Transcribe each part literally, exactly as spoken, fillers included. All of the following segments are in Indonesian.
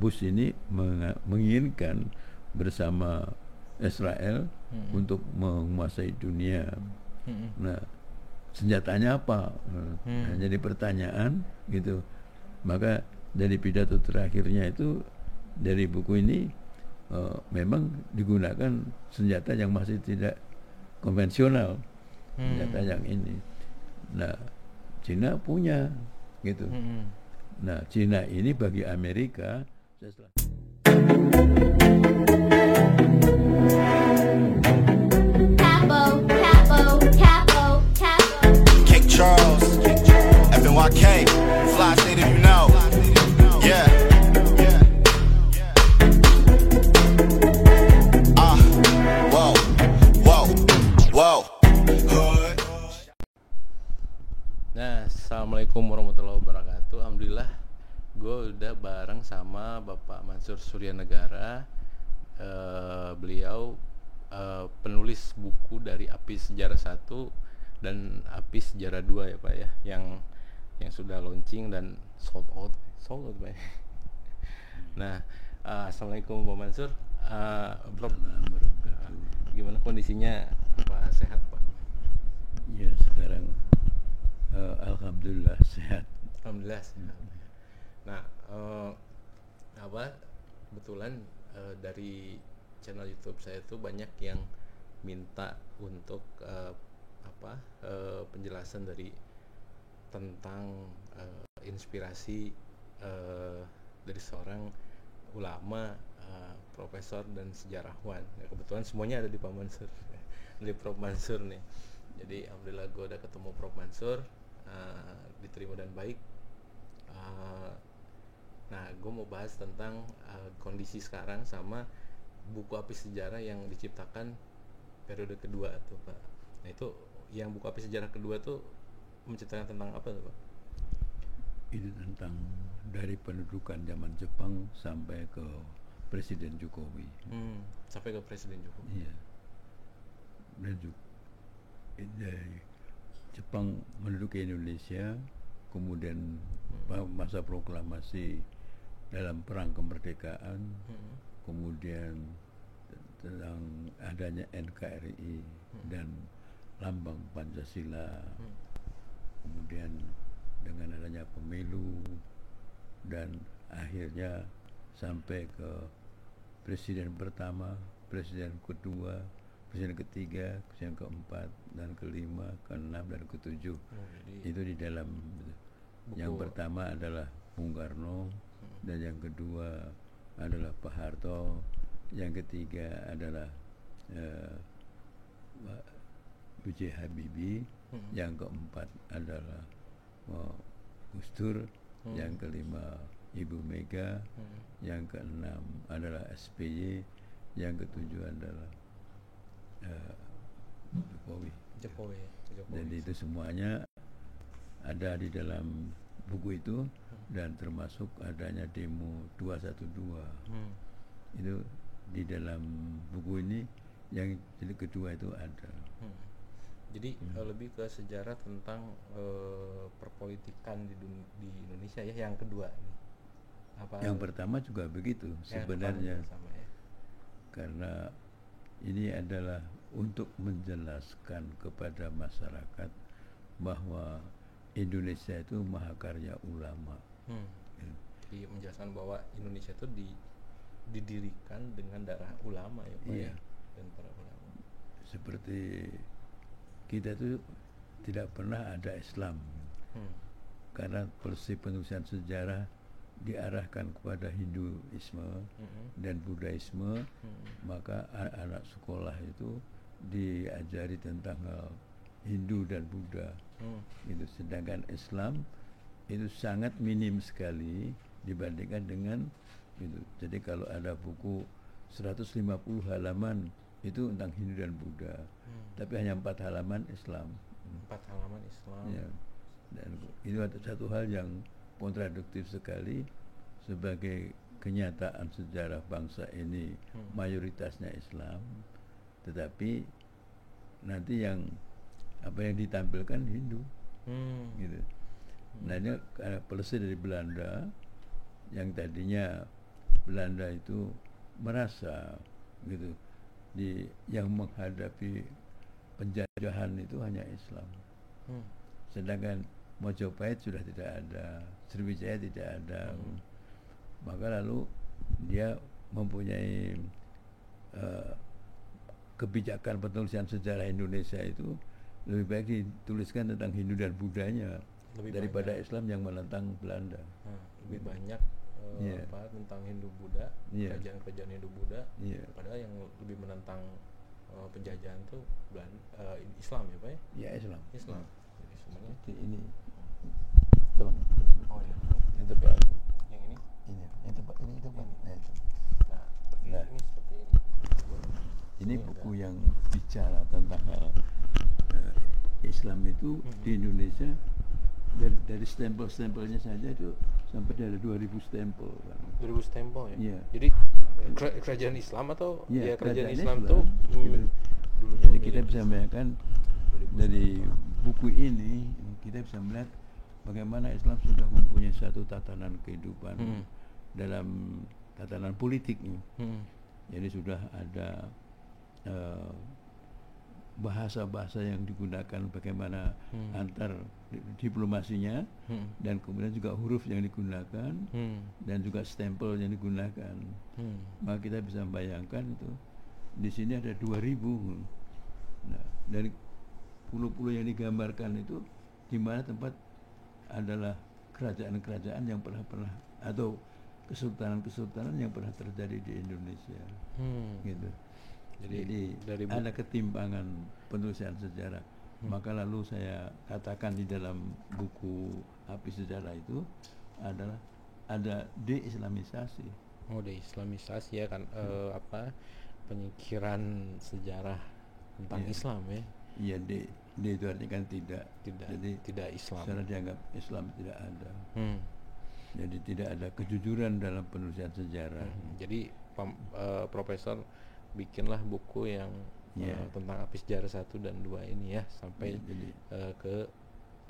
Bush ini menginginkan bersama Israel hmm. untuk menguasai dunia. Hmm. Nah, senjatanya apa? Hmm. Nah, jadi pertanyaan gitu. Maka dari pidato terakhirnya itu, dari buku ini uh, memang digunakan senjata yang masih tidak konvensional, hmm. senjata yang ini. Nah, Cina punya gitu. Hmm. Nah, Cina ini bagi Amerika. Capo, capo, capo, capo. King Charles, F N Y K, fly state if you know. Yeah. Ah, whoa, whoa, whoa. Nah, assalamualaikum warahmatullahi wabarakatuh. Alhamdulillah, gue udah bareng sama Bapak Mansur Suryanegara. Uh, beliau uh, penulis buku dari Api Sejarah satu dan Api Sejarah dua ya Pak ya, yang yang sudah launching dan sold out sold out Pak. Nah, uh, assalamualaikum Pak Mansur. Uh, Prof, gimana kondisinya Pak, sehat Pak? Ya sekarang uh, alhamdulillah sehat. Alhamdulillah. Sehat. Nah, uh, apa kebetulan dari channel YouTube saya itu banyak yang minta untuk uh, apa uh, penjelasan dari tentang uh, inspirasi uh, dari seorang ulama, uh, profesor dan sejarawan. Ya, kebetulan semuanya ada di Pak Mansur, dari Prof Mansur nih. Jadi alhamdulillah gue udah ketemu Prof Mansur, uh, diterima dan baik. Uh, Nah, gue mau bahas tentang uh, kondisi sekarang sama buku Api Sejarah yang diciptakan periode kedua tuh Pak. Nah itu yang buku Api Sejarah kedua tuh menceritakan tentang apa tuh Pak? Itu tentang dari pendudukan zaman Jepang sampai ke Presiden Jokowi. Hmm, sampai ke Presiden Jokowi. Iya. Dan dari Jepang menduduki Indonesia, kemudian hmm. masa proklamasi dalam perang kemerdekaan, hmm. kemudian tentang adanya N K R I hmm. dan lambang Pancasila, hmm. kemudian dengan adanya pemilu, dan akhirnya sampai ke presiden pertama, presiden kedua, presiden ketiga, presiden keempat, dan kelima, keenam, dan ketujuh. Hmm. Itu di dalam buku. Yang pertama adalah Bung Karno, hmm. dan yang kedua adalah Pak Harto, yang ketiga adalah uh, B J Habibie, hmm. yang keempat adalah uh, Gus Dur, hmm. yang kelima Ibu Mega, hmm. yang keenam adalah S B Y, yang ketujuh adalah uh, Jokowi. Jokowi. Jokowi. Jadi itu semuanya ada di dalam buku itu, dan termasuk adanya demo dua satu dua. Hmm. Itu di dalam buku ini yang jilid kedua itu ada. Hmm. Jadi hmm. lebih ke sejarah tentang e, perpolitikan di, dunia, di Indonesia ya yang kedua. Apa yang pertama juga begitu sebenarnya. Sama, ya. Karena ini adalah untuk menjelaskan kepada masyarakat bahwa Indonesia itu mahakarya ulama. Hmm. Hmm. Jadi menjelaskan bahwa Indonesia itu di, didirikan dengan darah ulama ya Pak. Iya. Dan para ulama. Seperti kita itu tidak pernah ada Islam. Hmm. Karena proses penulisan sejarah diarahkan kepada Hinduisme hmm. dan Buddhaisme, hmm. maka anak sekolah itu diajari tentang hal Hindu dan Buddha. Hmm. Itu sedangkan Islam itu sangat minim sekali dibandingkan dengan itu. Jadi kalau ada buku seratus lima puluh halaman itu tentang Hindu dan Buddha, hmm. tapi hanya empat halaman Islam. Empat halaman Islam. Ya. Dan itu ada satu hal yang kontradiktif sekali, sebagai kenyataan sejarah bangsa ini hmm. mayoritasnya Islam, tetapi nanti yang apa yang ditampilkan Hindu, hmm. gitu. Nah ini ada pelesir dari Belanda yang tadinya Belanda itu merasa gitu di yang menghadapi penjajahan itu hanya Islam. Hmm. Sedangkan Mojopahit sudah tidak ada, Sriwijaya tidak ada. Hmm. Maka lalu dia mempunyai uh, kebijakan penulisan sejarah Indonesia itu lebih baik dituliskan tentang Hindu dan Budanya lebih daripada banyak. Islam yang menentang Belanda. Hmm. Lebih hmm. banyak uh, yeah. apa, tentang Hindu Buddha, yeah. kerajaan-kerajaan Hindu Buddha, yeah. padahal yang lebih menentang uh, penjajahan itu Belanda, uh, Islam ya Pak ya? Ya Islam. Islam. Hmm. Jadi semuanya. Jadi ini. Tolong. Oh ya. Yang tepat. Yang ini. Ini. Yang tepat. Ini itu kan. Nah, itu. Nah, nah. Ini seperti ini. Ini buku yang bicara tentang hal uh, Islam itu hmm. di Indonesia. Dari, dari stempel-stempelnya saja itu sampai ada dua ribu stempel kan. dua ribu stempel ya? Yeah. Jadi kerajaan Islam atau yeah, ya kerajaan, kerajaan Islam, Islam tuh hmm. jadi kita bisa bayangkan dari buku ini kita bisa melihat bagaimana Islam sudah mempunyai satu tatanan kehidupan hmm. dalam tatanan politiknya. Hmm. Jadi sudah ada uh, bahasa-bahasa yang digunakan, bagaimana hmm. antar diplomasinya, hmm. dan kemudian juga huruf yang digunakan, hmm. dan juga stempel yang digunakan. Hmm. Maka kita bisa membayangkan itu di sini ada dua ribu. Nah, dari pulau-pulau yang digambarkan itu di mana tempat adalah kerajaan-kerajaan yang pernah-pernah atau kesultanan-kesultanan yang pernah terjadi di Indonesia. Hmm. Gitu. Jadi, Jadi dari ada ketimpangan penulisan sejarah. Hmm. Maka lalu saya katakan di dalam buku Api Sejarah itu adalah ada de-islamisasi. Oh, de-islamisasi ya kan hmm. e, apa penyikiran sejarah tentang ya. Islam ya. Iya, de, de itu artinya kan tidak. Tidak. Jadi tidak Islam. Secara dianggap Islam tidak ada. Hmm. Jadi tidak ada kejujuran dalam penulisan sejarah. Hmm. Jadi pam, e, Profesor bikinlah buku yang yeah. uh, tentang Api Sejarah satu dan dua ini ya sampai yeah, uh, ke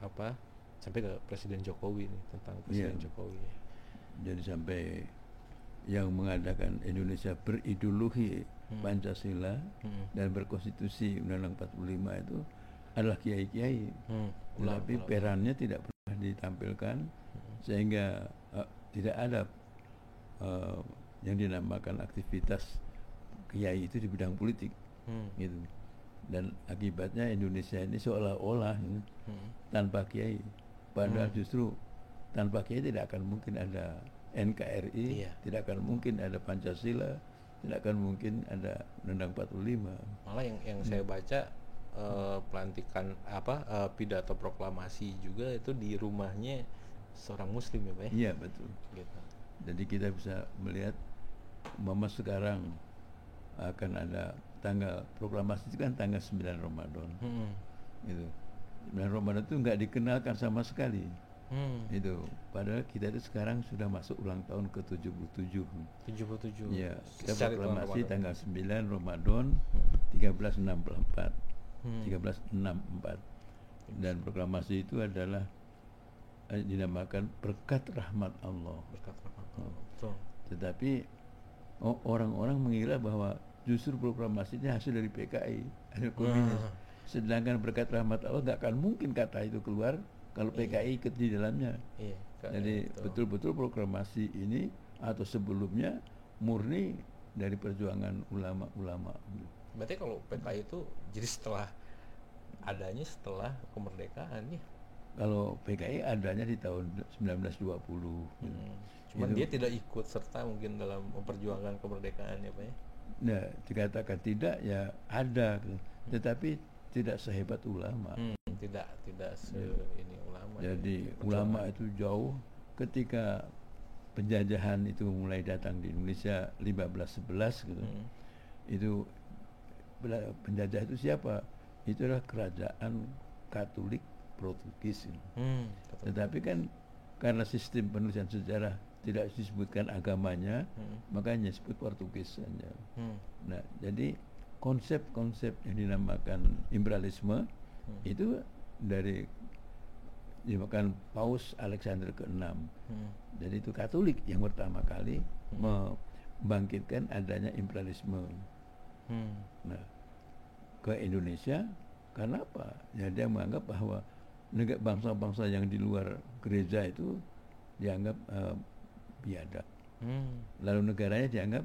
apa sampai ke Presiden Jokowi nih, tentang Presiden yeah. Jokowi. Jadi sampai yang mengadakan Indonesia berideologi hmm. Pancasila hmm. dan berkonstitusi Undang-Undang empat puluh lima itu adalah kiai-kiai. Hmm. Tapi perannya tidak pernah ditampilkan hmm. sehingga uh, tidak ada uh, yang dinamakan aktivitas kiai itu di bidang politik, hmm. gitu. Dan akibatnya Indonesia ini seolah-olah hmm. tanpa kiai, padahal hmm. justru tanpa kiai tidak akan mungkin ada N K R I, iya. tidak akan mungkin ada Pancasila, tidak akan mungkin ada Undang-Undang empat puluh lima. Malah yang yang hmm. saya baca uh, pelantikan apa uh, pidato proklamasi juga itu di rumahnya seorang Muslim ya Pak? Iya betul. Gitu. Jadi kita bisa melihat mama sekarang akan ada tanggal proklamasi itu kan tanggal sembilan Ramadan hmm. itu sembilan Ramadan itu nggak dikenalkan sama sekali hmm. itu padahal kita itu sekarang sudah masuk ulang tahun ke tujuh puluh tujuh ya kita secara proklamasi tanggal sembilan Ramadan seribu tiga ratus enam puluh empat hmm. seribu tiga ratus enam puluh empat dan proklamasi itu adalah eh, dinamakan berkat rahmat Allah, berkat rahmat Allah. Oh. Tetapi oh, orang-orang mengira bahwa justru proklamasinya hasil dari P K I, hasil komunis. Nah. Sedangkan berkat rahmat Allah nggak akan mungkin kata itu keluar kalau P K I ikut di dalamnya. Iya, jadi itu. Betul-betul proklamasi ini atau sebelumnya murni dari perjuangan ulama-ulama. Berarti kalau P K I itu jadi setelah adanya setelah kemerdekaan ya? Kalau P K I adanya di tahun seribu sembilan ratus dua puluh. Hmm. Cuman itu, dia tidak ikut serta mungkin dalam memperjuangkan kemerdekaan ya Pak ya? Nah, dikatakan tidak ya ada, hmm. tetapi tidak sehebat ulama. Hmm. Tidak, tidak se ya. Ini ulama. Jadi ya, ulama itu jauh ketika penjajahan itu mulai datang di Indonesia lima belas sebelas gitu. Hmm. Itu penjajah itu siapa? Itu adalah kerajaan Katolik Portugis. Hmm, tetapi kan karena sistem penulisan sejarah tidak disebutkan agamanya, hmm. makanya disebut Portugis saja. Hmm. Nah, jadi konsep-konsep yang dinamakan imperialisme hmm. itu dari dinamakan Paus Alexander keenam. Hmm. Jadi itu Katolik yang pertama kali hmm. membangkitkan adanya imperialisme hmm. nah, ke Indonesia. Kenapa? Ya dia menganggap bahwa negara bangsa-bangsa yang di luar gereja itu dianggap uh, biadab. Hmm. Lalu negaranya dianggap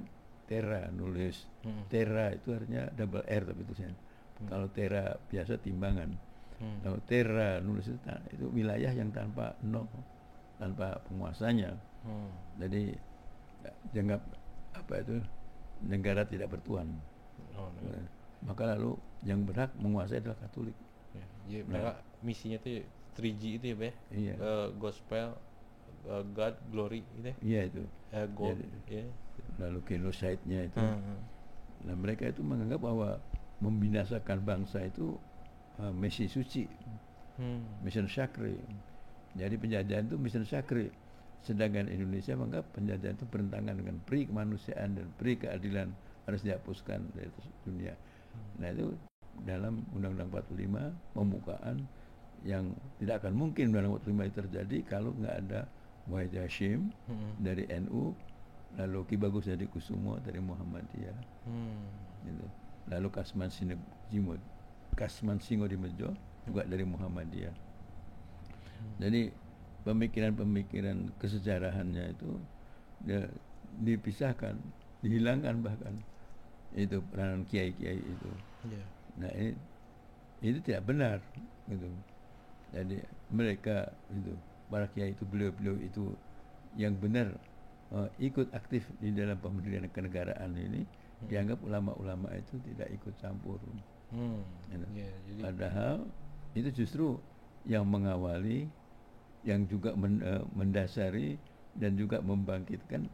tera, nulis hmm. tera itu artinya double R tapi tulisannya. Hmm. Kalau tera biasa timbangan. Hmm. Kalau tera nulis itu, itu wilayah yang tanpa no, tanpa penguasanya. Hmm. Jadi dianggap apa itu negara tidak bertuan. Oh, no. Maka lalu yang berhak menguasai adalah Katolik. Ya, jadi nah, misinya itu tiga G itu ya, Pak. Iya. Uh, gospel Uh, God Glory gitu ya? Iya itu. Uh, God, ya, ya. Lalu genoside-nya itu. Uh-huh. Nah mereka itu menganggap bahwa membinasakan bangsa itu uh, misi suci, hmm. mission sacri. Jadi penjajahan itu mission sacri. Sedangkan Indonesia menganggap penjajahan itu bertentangan dengan pri kemanusiaan dan pri keadilan, harus dihapuskan dari dunia. Hmm. Nah itu dalam Undang-Undang empat puluh lima pembukaan yang tidak akan mungkin Undang-Undang empat puluh lima itu terjadi kalau nggak ada Mbah Hasyim hmm. dari N U, lalu Ki Bagus Hadikusumo dari Muhammadiyah, hmm. gitu. Lalu Kasman Singodimedjo, Kasman Singodimedjo juga dari Muhammadiyah. Hmm. Jadi pemikiran-pemikiran kesejarahannya itu dia dipisahkan, dihilangkan bahkan itu peranan kiai-kiai itu. Yeah. Nah ini itu tidak benar, gitu. Jadi mereka itu, para kiai itu, beliau-beliau itu yang benar uh, ikut aktif di dalam pemberdayaan kenegaraan ini hmm. dianggap ulama-ulama itu tidak ikut campur. Hmm. Yeah, jadi padahal itu justru yang mengawali, yang juga men, uh, mendasari dan juga membangkitkan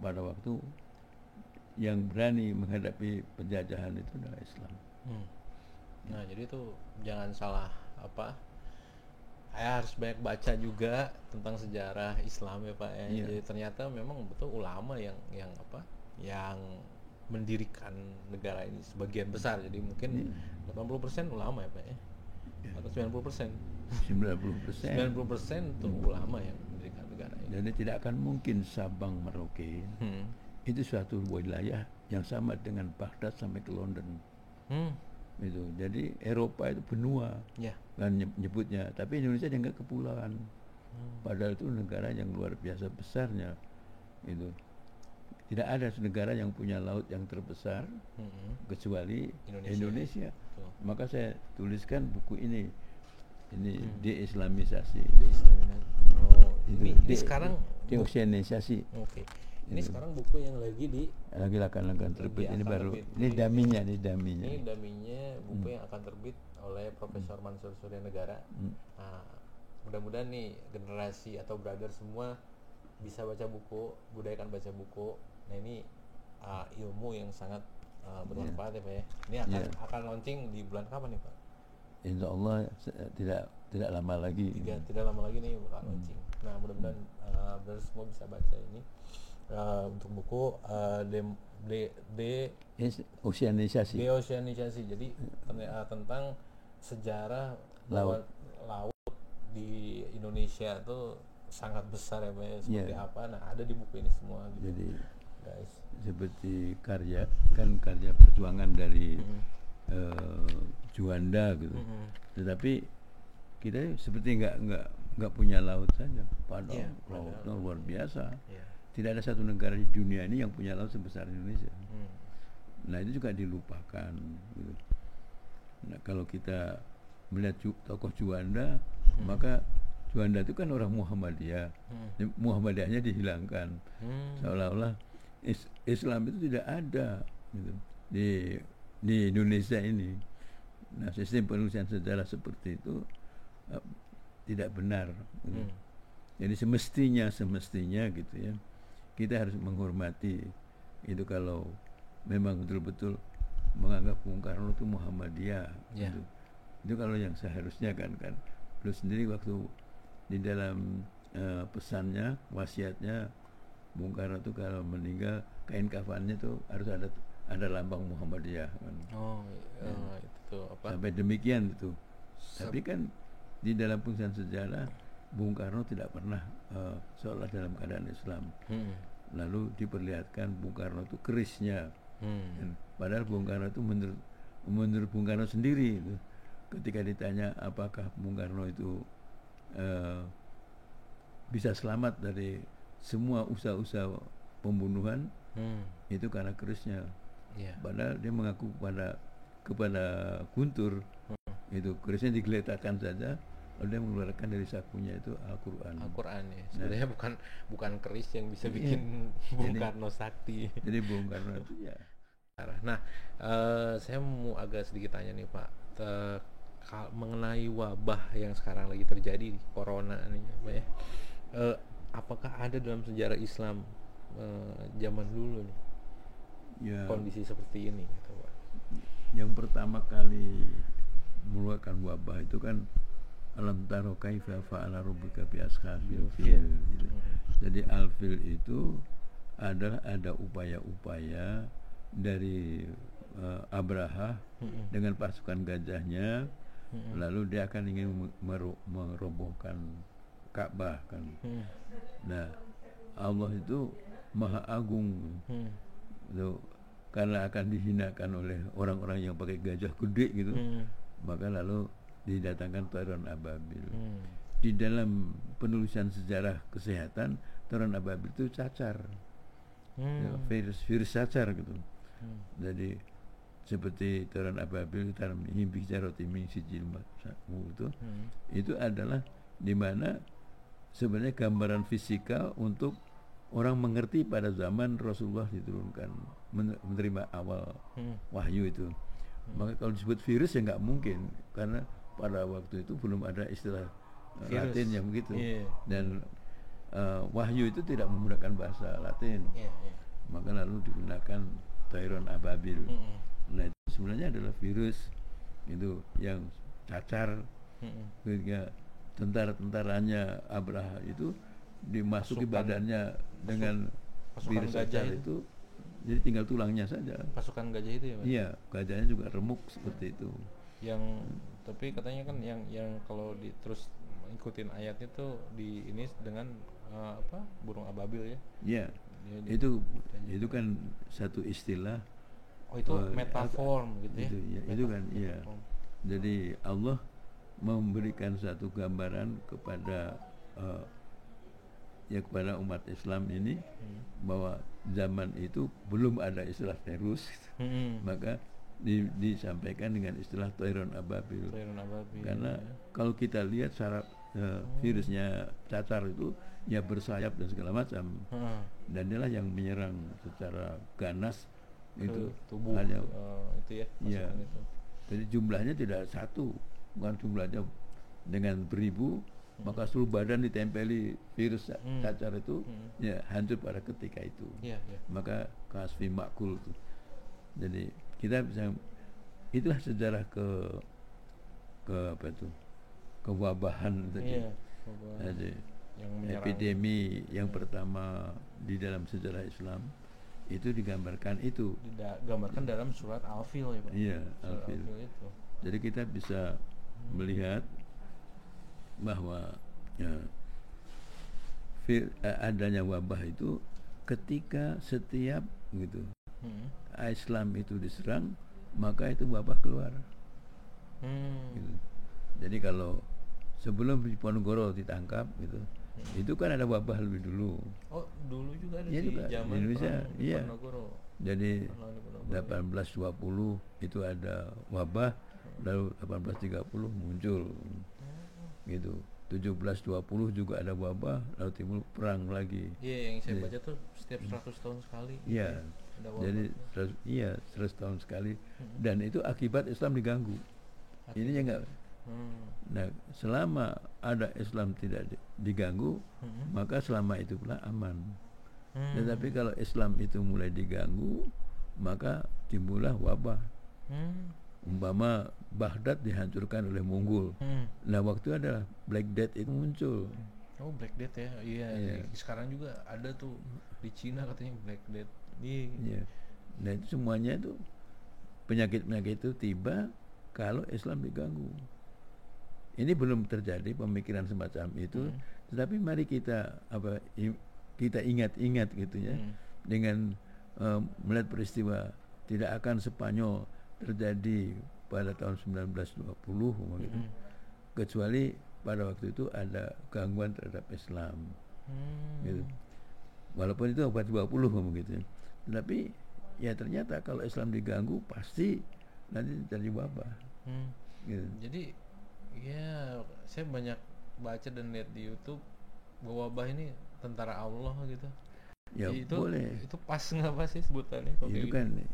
pada waktu yang berani menghadapi penjajahan itu adalah Islam. Hmm. Nah ya. Jadi itu jangan salah apa. Saya harus banyak baca juga tentang sejarah Islam ya Pak. Ya. Yeah. Jadi ternyata memang betul ulama yang yang apa, yang mendirikan negara ini sebagian besar. Jadi mungkin yeah. delapan puluh persen ulama ya Pak ya. Yeah. Atau sembilan puluh persen. sembilan puluh persen. sembilan puluh persen itu ulama yang mendirikan negara ini. Dan tidak akan mungkin Sabang Merauke hmm. itu suatu wilayah yang sama dengan Baghdad sampai ke London. Hmm. Itu jadi Eropa itu benua yeah. kan nyebutnya, tapi Indonesia dianggap kepulauan hmm. padahal itu negara yang luar biasa besarnya. Itu tidak ada negara yang punya laut yang terbesar hmm. kecuali Indonesia, Indonesia. Maka saya tuliskan buku ini ini hmm. De-Islamisasi. Oh, ini, ini sekarang De oseanisasi. Oke. Okay. Ini hmm. sekarang buku yang lagi di lagi akan akan terbit. Ini baru terbit. Ini daminya, ini daminya. Ini daminya buku hmm. yang akan terbit oleh Profesor Mansur Suryanegara. Hmm. Nah, mudah-mudahan nih generasi atau brother semua bisa baca buku, budayakan baca buku. Nah, ini uh, ilmu yang sangat uh, bermanfaat yeah. ya, Pak ya. Ini akan yeah. akan launching di bulan kapan nih, Pak? Insyaallah tidak tidak lama lagi. Tidak hmm. tidak lama lagi nih akan launching. Nah, mudah-mudahan uh, brother semua bisa baca ini. Uh, untuk buku uh, de de, de oseanisasi. De oseanisasi. Jadi uh, tentang sejarah laut laut di Indonesia itu sangat besar ya, Pak. Seperti yeah. apa? Nah, ada di buku ini semua gitu. Jadi guys, seperti karya kan karya perjuangan dari mm-hmm. uh, Juanda gitu. Mm-hmm. Tetapi kita seperti enggak enggak enggak punya laut saja. Padahal yeah, lautnya laut. Luar biasa. Yeah. Tidak ada satu negara di dunia ini yang punya laut sebesar Indonesia. Hmm. Nah itu juga dilupakan. Gitu. Nah kalau kita melihat ju- tokoh Juanda, hmm. maka Juanda itu kan orang Muhammadiyah. Hmm. Muhammadiyahnya dihilangkan, hmm. seolah-olah is- Islam itu tidak ada gitu, di di Indonesia ini. Nah sistem penulisan sejarah seperti itu uh, tidak benar. Gitu. Hmm. Jadi semestinya semestinya gitu ya. Kita harus menghormati itu kalau memang betul-betul menganggap Bung Karno itu Muhammadiyah yeah. gitu. Itu kalau yang seharusnya kan kan beliau sendiri waktu di dalam uh, pesannya wasiatnya Bung Karno itu kalau meninggal kain kafannya tuh harus ada ada lambang Muhammadiyah kan. Oh, uh, ya. Itu tuh apa? Sampai demikian itu. Sep- Tapi kan di dalam penulisan sejarah Bung Karno tidak pernah uh, seolah dalam keadaan Islam. Hmm. Lalu diperlihatkan Bung Karno itu kerisnya. Hmm. Padahal Bung Karno itu menurut menurut Bung Karno sendiri itu, ketika ditanya apakah Bung Karno itu uh, bisa selamat dari semua usaha-usaha pembunuhan, hmm. itu karena kerisnya. Yeah. Padahal dia mengaku kepada kepada Guntur, hmm. itu kerisnya digeletakkan saja. Lalu dia mengeluarkan dari sakunya itu Al-Quran. Al-Quran ya. Sebenarnya nah. bukan bukan keris yang bisa bikin iya. Bung jadi, Karno sakti. Jadi Bung Karno itu ya. Nah, uh, saya mau agak sedikit tanya nih Pak, Te- kal- mengenai wabah yang sekarang lagi terjadi, corona nih, Pak ya. Uh, apakah ada dalam sejarah Islam uh, zaman dulu nih ya, kondisi seperti ini? Gitu, Pak? Yang pertama kali mengeluarkan wabah itu kan alam taro kaifa fa'ala rabbuka bi ashabil fil. Jadi al-fil itu adalah ada upaya-upaya dari uh, Abraha mm-hmm. dengan pasukan gajahnya, mm-hmm. lalu dia akan ingin mer- merobohkan Ka'bah kan. Mm-hmm. Nah, Allah itu Maha Agung. Mm-hmm. So, karena akan dihinakan oleh orang-orang yang pakai gajah gede gitu, mm-hmm. maka lalu didatangkan Taron Ababil. Hmm. Di dalam penulisan sejarah kesehatan, Taron Ababil itu cacar. Hmm. Virus-virus cacar gitu. Hmm. Jadi seperti Taron Ababil, Taron Himbi, Carotimi, Sijil, itu, hmm. itu adalah di mana sebenarnya gambaran fisika untuk orang mengerti pada zaman Rasulullah diturunkan, menerima awal hmm. wahyu itu. Hmm. Maka kalau disebut virus ya nggak mungkin, karena pada waktu itu belum ada istilah uh, Latin yang begitu, yeah. dan uh, wahyu itu tidak menggunakan bahasa Latin, yeah, yeah. maka lalu digunakan Taron Ababil. Mm-hmm. Nah itu sebenarnya adalah virus itu yang cacar, mm-hmm. ketika tentara-tentaranya Abraha itu dimasuki pasukan, badannya dengan pasuk, virus cacar itu, itu, jadi tinggal tulangnya saja. Pasukan gajah itu ya? Iya, gajahnya juga remuk seperti itu. Yang tapi katanya kan yang yang kalau di, terus ikutin ayatnya tuh di ini dengan uh, apa burung ababil ya? Iya. Itu di, itu kan satu istilah. Oh itu uh, metafor gitu ya? Itu, ya metaform, itu kan iya. Jadi Allah memberikan satu gambaran kepada uh, ya kepada umat Islam ini hmm. bahwa zaman itu belum ada istilah virus, hmm. maka Di, disampaikan dengan istilah Taron Ababil. Ababil. Karena ya. Kalau kita lihat saraf uh, hmm. virusnya cacar itu ya bersayap dan segala macam. Hmm. Dan inilah yang menyerang secara ganas itu, itu tubuh hanya, uh, itu ya. ya. Itu. Jadi jumlahnya tidak satu, bukan jumlahnya dengan beribu, hmm. maka seluruh badan ditempeli virus hmm. cacar itu hmm. ya hancur pada ketika itu. Ya, ya. Maka kasfi makul itu. Jadi kita bisa, itulah sejarah ke ke apa itu kewabahan tadi, iya, jadi yang epidemi yang pertama di dalam sejarah Islam itu digambarkan itu digambarkan ya. Dalam surat Al-Fil ya Pak. Iya Al-Fil. Al-Fil itu. Jadi kita bisa hmm. melihat bahwa ya, fir, adanya wabah itu ketika setiap gitu. Hmm. Islam itu diserang, maka itu wabah keluar. Hmm. Gitu. Jadi kalau sebelum Diponegoro ditangkap gitu, hmm. itu kan ada wabah lebih dulu. Oh, dulu juga ada ya, di juga. Zaman Indonesia, iya. Jadi delapan belas dua puluh itu ada wabah, hmm. lalu delapan belas tiga puluh muncul. Hmm. Gitu. tujuh belas dua puluh juga ada wabah, lalu timbul perang lagi. Iya, yang saya Jadi, baca tuh setiap seratus tahun sekali. Iya. Gitu. Jadi terus, iya terus tahun sekali hmm. dan itu akibat Islam diganggu. Akibat. Ini enggak. Hmm. Nah selama ada Islam tidak diganggu hmm. maka selama itu pula aman. Hmm. Tetapi kalau Islam itu mulai diganggu maka timbullah wabah. Hmm. Umpama Baghdad dihancurkan oleh Monggol. Hmm. Nah waktu adalah Black Death itu muncul. Oh Black Death ya, iya. Yeah. Sekarang juga ada tuh di Cina katanya Black Death. Iya. Yeah. Nah itu semuanya itu penyakit-penyakit itu tiba kalau Islam diganggu. Ini belum terjadi pemikiran semacam itu, hmm. tetapi mari kita apa kita ingat-ingat gitu ya, hmm. dengan um, melihat peristiwa tidak akan Spanyol terjadi pada tahun seribu sembilan ratus dua puluh hmm. gitu, kecuali pada waktu itu ada gangguan terhadap Islam, hmm. gitu. Walaupun itu abad dua puluh gitu, tetapi ya ternyata kalau Islam diganggu pasti nanti terjadi wabah. Hmm. Gitu. Jadi ya, saya banyak baca dan lihat di YouTube bahwa wabah ini tentara Allah gitu. Ya, itu boleh. Itu pas nggak apa sih sebutannya? Itu kan, gitu.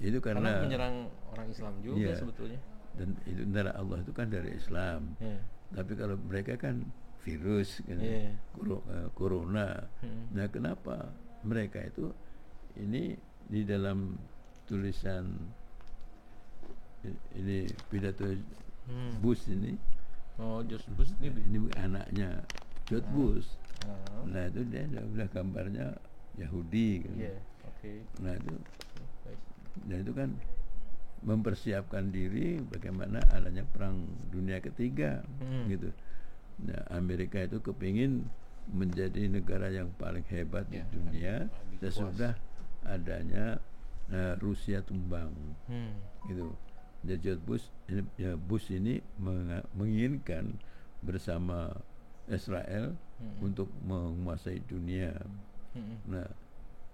Itu karena, karena menyerang orang Islam juga ya, sebetulnya. Dan itu tentara Allah itu kan dari Islam. Ya. Tapi kalau mereka kan virus, kan, ya. kor- uh, corona. Hmm. Nah, kenapa mereka itu ini di dalam tulisan ini pidato Hmm. Bush ini, oh George Bush ini, ini anaknya George ah. Bush. Ah. Nah itu dia sudah gambarnya Yahudi. Kan. Yeah. Okay. Nah itu, nah itu kan mempersiapkan diri bagaimana adanya perang dunia ketiga, hmm. gitu. Nah Amerika itu kepingin menjadi negara yang paling hebat yeah. di dunia. Dan sudah adanya uh, Rusia tumbang, hmm. gitu. George Bush ini, ya Bush ini menga- menginginkan bersama Israel hmm. untuk menguasai dunia. Hmm. Nah,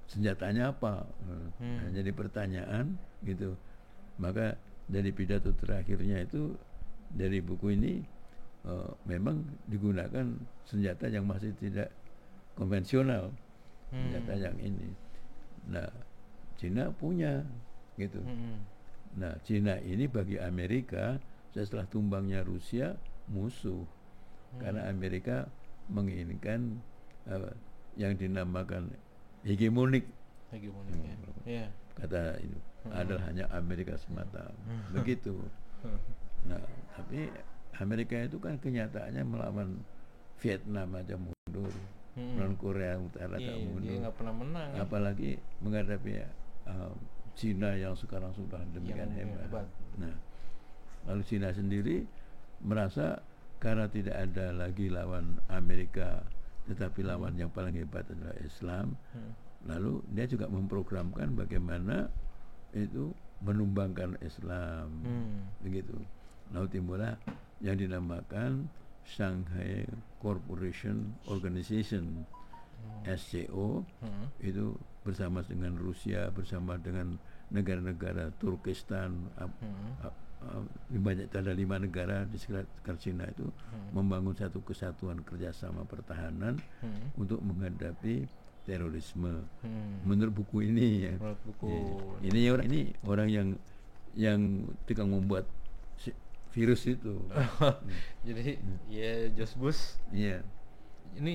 senjatanya apa? Hmm. Nah, jadi pertanyaan gitu. Maka dari pidato terakhirnya itu dari buku ini uh, memang digunakan senjata yang masih tidak konvensional, hmm. senjata yang ini. Nah, Cina punya gitu. Hmm. Nah, Cina ini bagi Amerika setelah tumbangnya Rusia musuh, hmm. karena Amerika menginginkan uh, yang dinamakan hegemonik. Hegemonik hmm. ya. Yeah. Kata itu hmm. adalah hanya Amerika semata, hmm. begitu. Nah, tapi Amerika itu kan kenyataannya melawan Vietnam aja mundur, hmm. melawan Korea Utara yeah, tak mundur. Dia nggak pernah menang. Apalagi menghadapi uh, Cina yang sekarang sudah demikian hebat. hebat. Nah, lalu Cina sendiri merasa karena tidak ada lagi lawan Amerika, tetapi lawan yang paling hebat adalah Islam. Hmm. Lalu dia juga memprogramkan bagaimana itu menumbangkan Islam, hmm. begitu. Lalu timbullah yang dinamakan Shanghai Corporation Organization, hmm. S C O, hmm. itu bersama dengan Rusia, bersama dengan negara-negara Turkistan, ap, hmm. ap, ap, banyak ada lima negara di sekitar Cina itu hmm. membangun satu kesatuan kerjasama pertahanan hmm. untuk menghadapi terorisme. Hmm. Menurut buku ini ya, buku. Ya, ini orang ini orang yang yang tukang membuat si, virus itu. hmm. Jadi hmm. ya George Bush. Iya. Yeah. Ini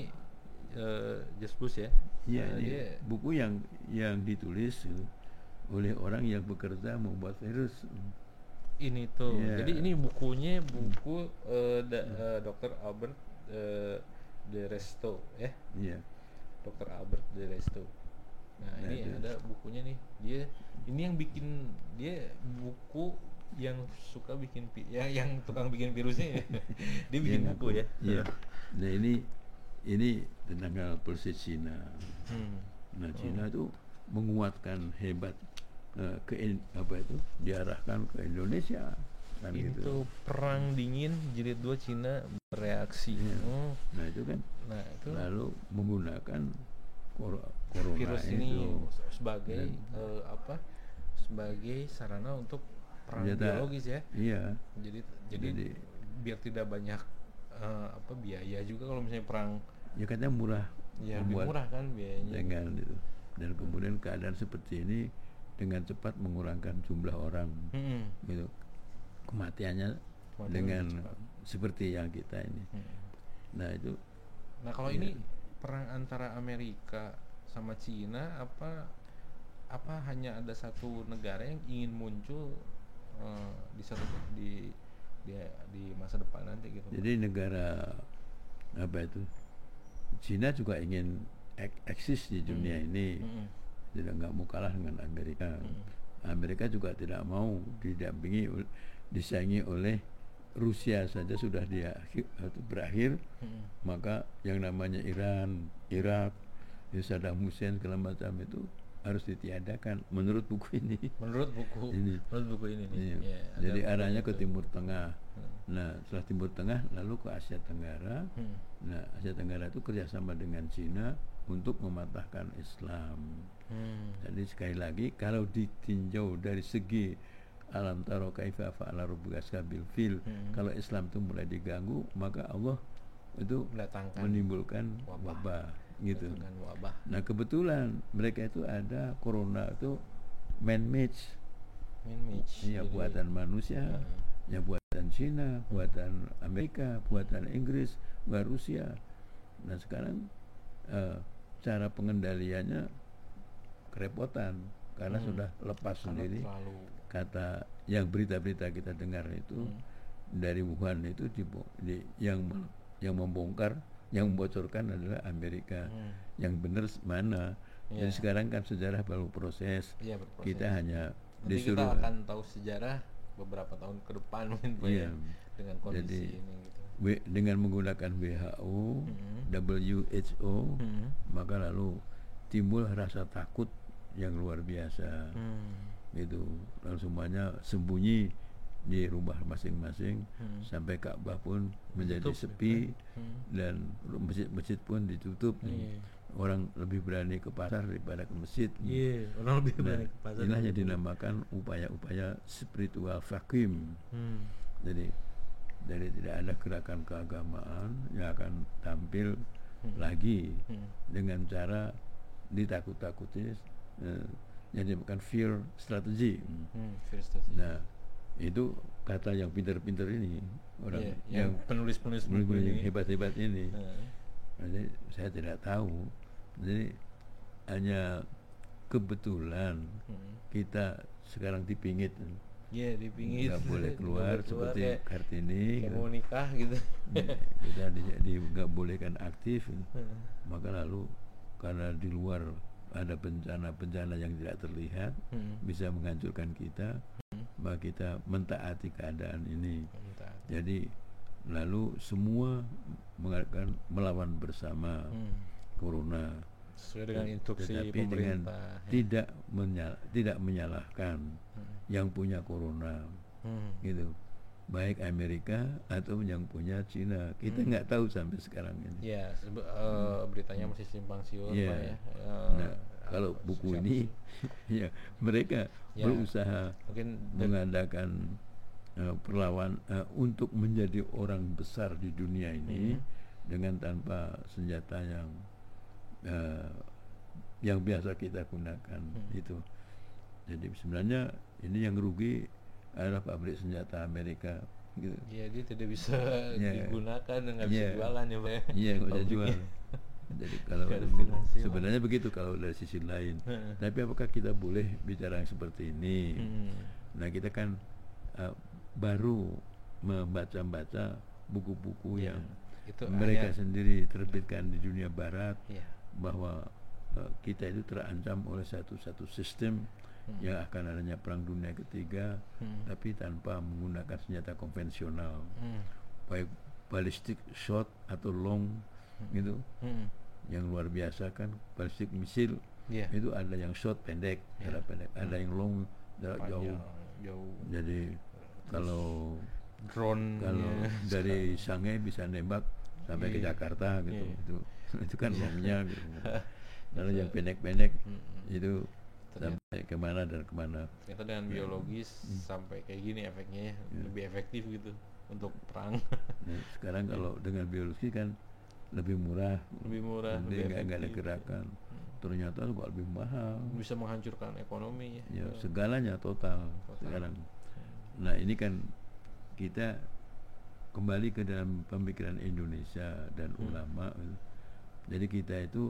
uh, George Bush ya. Ya, uh, ini yeah. buku yang yang ditulis uh, oleh orang yang bekerja membuat virus ini tuh. Yeah. Jadi ini bukunya buku uh, da, uh, doktor Albert uh, De Resto ya. Eh? Yeah. doktor Albert De Resto. Nah, nah ini ada bukunya nih. Dia ini yang bikin dia buku yang suka bikin pi- ya yang tukang bikin virusnya. Dia bikin yeah, buku ya. Iya. Yeah. Nah ini Ini tentang persis Cina. Hmm. Nah, Cina itu oh. menguatkan hebat uh, ke in, apa itu diarahkan ke Indonesia. Kan ini gitu. Itu perang dingin jilid dua Cina bereaksi. Yeah. Oh. Nah itu kan. Nah, itu lalu menggunakan kor- corona virus ini itu sebagai uh, apa? Sebagai sarana untuk perang senjata, biologis ya. Iya. Jadi, jadi jadi biar tidak banyak Uh, apa biaya juga kalau misalnya perang ya katanya murah ya lebih murah kan biayanya dengan itu dan kemudian keadaan seperti ini dengan cepat mengurangkan jumlah orang hmm. gitu kematiannya Kematian dengan seperti yang kita ini hmm. nah itu nah kalau ya. Ini perang antara Amerika sama Cina apa apa hanya ada satu negara yang ingin muncul uh, di satu di dia di masa depan nanti gitu. Jadi negara apa itu Cina juga ingin ek- eksis di dunia hmm. ini hmm. tidak nggak mau kalah dengan Amerika. Hmm. Amerika juga tidak mau didampingi disaingi oleh Rusia saja sudah dia berakhir, hmm. maka yang namanya Iran, Irak, Saddam Hussein segala macam itu harus ditiadakan menurut buku ini. Menurut buku ini. Menurut buku ini. Nih. Iya. Ya, jadi arahnya ke Timur Tengah. Hmm. Nah, setelah Timur Tengah lalu ke Asia Tenggara. Hmm. Nah, Asia Tenggara itu kerjasama dengan Cina untuk mematahkan Islam. Hmm. Jadi sekali lagi kalau ditinjau dari segi alam taro kaifa fa'ala rabbuka bil fil, hmm. kalau Islam itu mulai diganggu maka Allah itu Belatangkan menimbulkan wabah, wabah gitu. Wabah. Nah kebetulan mereka itu ada corona itu man-made, man-made. Ya jadi, buatan manusia, hmm. ya buatan Cina, buatan Amerika, buatan Inggris, buatan Rusia. Nah sekarang uh, cara pengendaliannya kerepotan karena hmm. sudah lepas karena sendiri. Terlalu kata yang berita-berita kita dengar itu hmm. dari Wuhan itu di, di, yang yang membongkar, yang membocorkan adalah Amerika. Hmm. Yang benar mana? Yeah. Jadi sekarang kan sejarah baru proses. Yeah, berproses. Kita hanya nanti disuruh. Kita akan tahu sejarah beberapa tahun ke depan yeah. dengan kondisi Jadi, ini. Gitu. Dengan menggunakan W H O, hmm. W H O, hmm. maka lalu timbul rasa takut yang luar biasa. Hmm. Itu lalu semuanya sembunyi di rumah masing-masing, hmm. sampai Ka'bah pun menjadi tutup, sepi ya. hmm. dan masjid-masjid pun ditutup. Yeah. Orang lebih berani ke pasar daripada ke masjid. Yeah. Orang lebih berani nah, ke pasar. Inilah yang dinamakan upaya-upaya spiritual vacuum. Hmm. Jadi dari tidak ada gerakan keagamaan yang akan tampil hmm. lagi hmm. dengan cara ditakut-takuti. Eh, yang dinamakan fear strategy. Hmm, fear strategy. Nah, itu kata yang pintar-pintar ini, orang yeah, yang, yang penulis-penulis yang hebat-hebat ini. Uh. Jadi saya tidak tahu. Jadi hanya kebetulan hmm. kita sekarang dipingit. Iya, yeah, dipingit. Nggak boleh keluar seperti ya, Kartini. Kayak mau nikah gitu. Kita nggak bolehkan aktif. Uh. Maka lalu karena di luar ada bencana-bencana yang tidak terlihat hmm. bisa menghancurkan kita, hmm. maka kita mentaati keadaan ini. Mentaati. Jadi lalu semua mengadakan melawan bersama hmm. corona sesuai dengan instruksi tetapi pemerintah, dengan ya. tidak menyal tidak menyalahkan hmm. yang punya corona, hmm. gitu. Baik Amerika atau yang punya Cina, kita nggak hmm. tahu sampai sekarang ini. Ya, sebe- uh, beritanya masih simpang siur, yeah. Pak ya. Uh, nah, kalau buku ini, ya mereka ya, berusaha mungkin mengadakan uh, perlawan uh, untuk menjadi orang besar di dunia ini hmm. dengan tanpa senjata yang uh, yang biasa kita gunakan hmm. itu. Jadi sebenarnya ini yang rugi adalah pabrik senjata Amerika gitu. Ya, dia tidak bisa yeah. digunakan dan nggak yeah. bisa jualan ya Pak. Iya, nggak bisa jual. Jadi kalau sebenarnya begitu kalau dari sisi lain. Tapi apakah kita boleh bicara seperti ini? Hmm. Nah kita kan uh, baru membaca-baca buku-buku yeah. yang itu mereka sendiri terbitkan di dunia Barat yeah. bahwa uh, kita itu terancam oleh satu-satu sistem yang akan adanya perang dunia ketiga hmm. tapi tanpa menggunakan senjata konvensional hmm. baik ballistic shot atau long hmm. gitu hmm. yang luar biasa kan ballistic misil yeah. itu ada yang shot pendek, yeah. jarak pendek hmm. ada yang long jarak jauh. jauh jadi kalau drone kalau yeah. dari Shanghai bisa nembak sampai yeah. ke Jakarta gitu yeah. itu itu kan longnya gitu kalau yang pendek-pendek hmm. itu sampai kemana dan kemana. Ternyata dengan ya. biologis hmm. sampai kayak gini efeknya ya, ya. lebih efektif gitu untuk perang. Nah, sekarang kalau ya. dengan biologis kan lebih murah, lebih murah, nggak nggak ada gerakan. Hmm. Ternyata kok lebih mahal. Bisa menghancurkan ekonomi. Ya, ya. Segalanya total, total sekarang. Hmm. Nah ini kan kita kembali ke dalam pemikiran Indonesia dan hmm. ulama. Jadi kita itu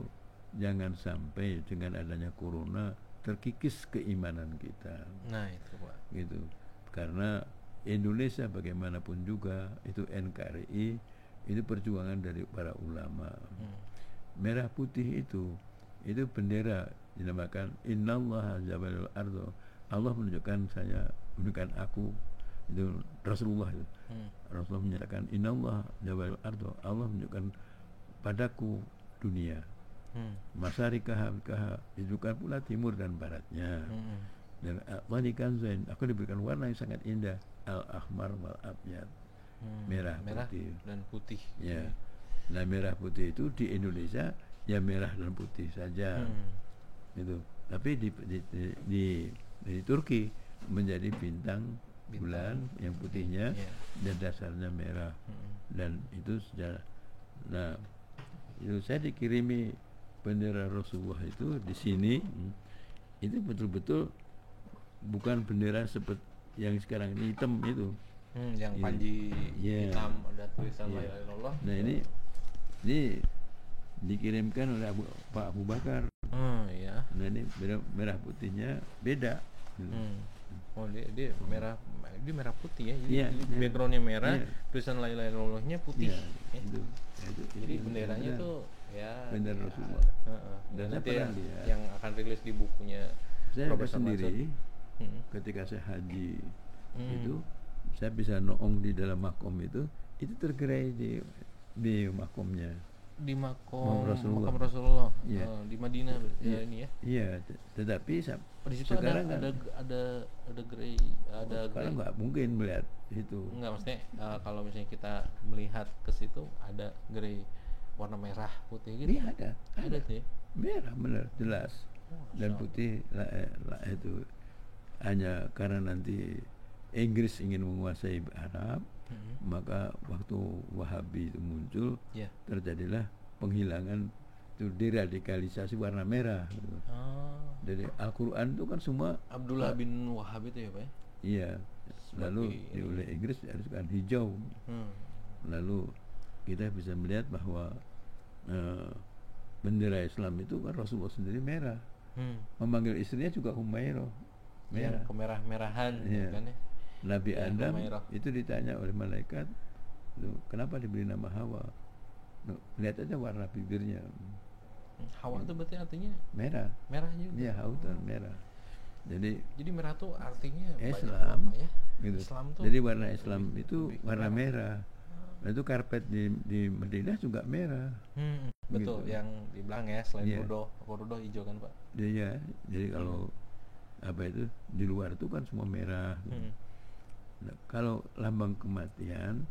jangan sampai dengan adanya corona terkikis keimanan kita. Nah itu Pak. Gitu. Karena Indonesia bagaimanapun juga itu N K R I itu perjuangan dari para ulama. Hmm. Merah putih itu itu bendera dinamakan Innallaha jabalul ardh. Allah menunjukkan saya, menunjukkan aku itu Rasulullah itu. Hmm. Rasulullah menyatakan innallaha jawal ardo, Allah menunjukkan padaku dunia. Hmm. Masarikaha kaha, ditunjukkan pula timur dan baratnya. Hmm. Dan al-manikan zain, aku diberikan warna yang sangat indah, al-ahmar wal abyad. Hmm. Merah, merah putih dan putih. Ya. Nah, merah putih itu di Indonesia ya merah dan putih saja. Hmm. Itu. Tapi di di, di di di Turki menjadi bintang, bintang. bulan yang putihnya yeah. dan dasarnya merah. Hmm. Dan itu sejarah. Nah, itu saya dikirimi bendera Rasulullah itu di sini. Itu betul-betul bukan bendera seperti yang sekarang ini hitam itu. Hmm, yang ini. Panji yeah. hitam ada tulisan yeah. la ilaha illallah. Nah, ini ini dikirimkan oleh Abu, Pak Abu Bakar. Hmm, iya. Nah, ini merah, merah putihnya beda. Hmm. Oh, dia, dia merah dia merah putih ya. Jadi yeah, yeah. backgroundnya merah, yeah. tulisan la ilaha illallahnya putih. Yeah, ya. Itu. Itu, jadi itu benderanya benar. Tuh ya bendera ya, Rasulullah. Heeh. Dan nanti yang, yang akan rilis di bukunya saya sendiri. Hmm. Ketika saya haji hmm. itu saya bisa noong di dalam makom itu, itu tergerai di di makomnya. Di makom Rasulullah. Makam Rasulullah ya. Oh, di Madinah ya, ya ini ya. Iya, tetapi oh, di situ ada, ada ada ada gerai, ada oh, gerai. Enggak mungkin melihat itu. Enggak, maksudnya uh, kalau misalnya kita melihat ke situ ada gerai warna merah putih gitu. Iya, ada. Ada sih. Merah benar jelas. Oh, dan so. Putih lah, lah itu hanya karena nanti Inggris ingin menguasai Arab. Mm-hmm. Maka waktu Wahabi itu muncul, yeah. terjadilah penghilangan itu deradikalisasi warna merah. Gitu. Oh. Dari Al-Quran itu kan semua Abdullah bin Wahab itu ya Pak ya? Iya. Lalu oleh Inggris diharuskan hijau. Hmm. Lalu kita bisa melihat bahwa uh, bendera Islam itu kan Rasulullah sendiri merah. Hmm. Memanggil istrinya juga Humairah. Merah. Ya, kemerah-merahan yeah. kan ya. Nabi ya, Adam Humairah. Itu ditanya oleh malaikat, kenapa diberi nama Hawa? Loh, lihat aja warna bibirnya. Hawa itu berarti artinya merah. Merah juga. Iya, hawa itu oh. merah. Jadi jadi merah itu artinya Islam. Ya? Gitu. Islam tuh jadi warna Islam lebih, itu lebih warna merah. merah. Itu karpet di di Madinah juga merah. Hmm, gitu. Betul yang dibilang ya selain yeah. bordo, bordo hijau kan, Pak. Iya, jadi kalau hmm. apa itu di luar itu kan semua merah. Hmm. Nah, kalau lambang kematian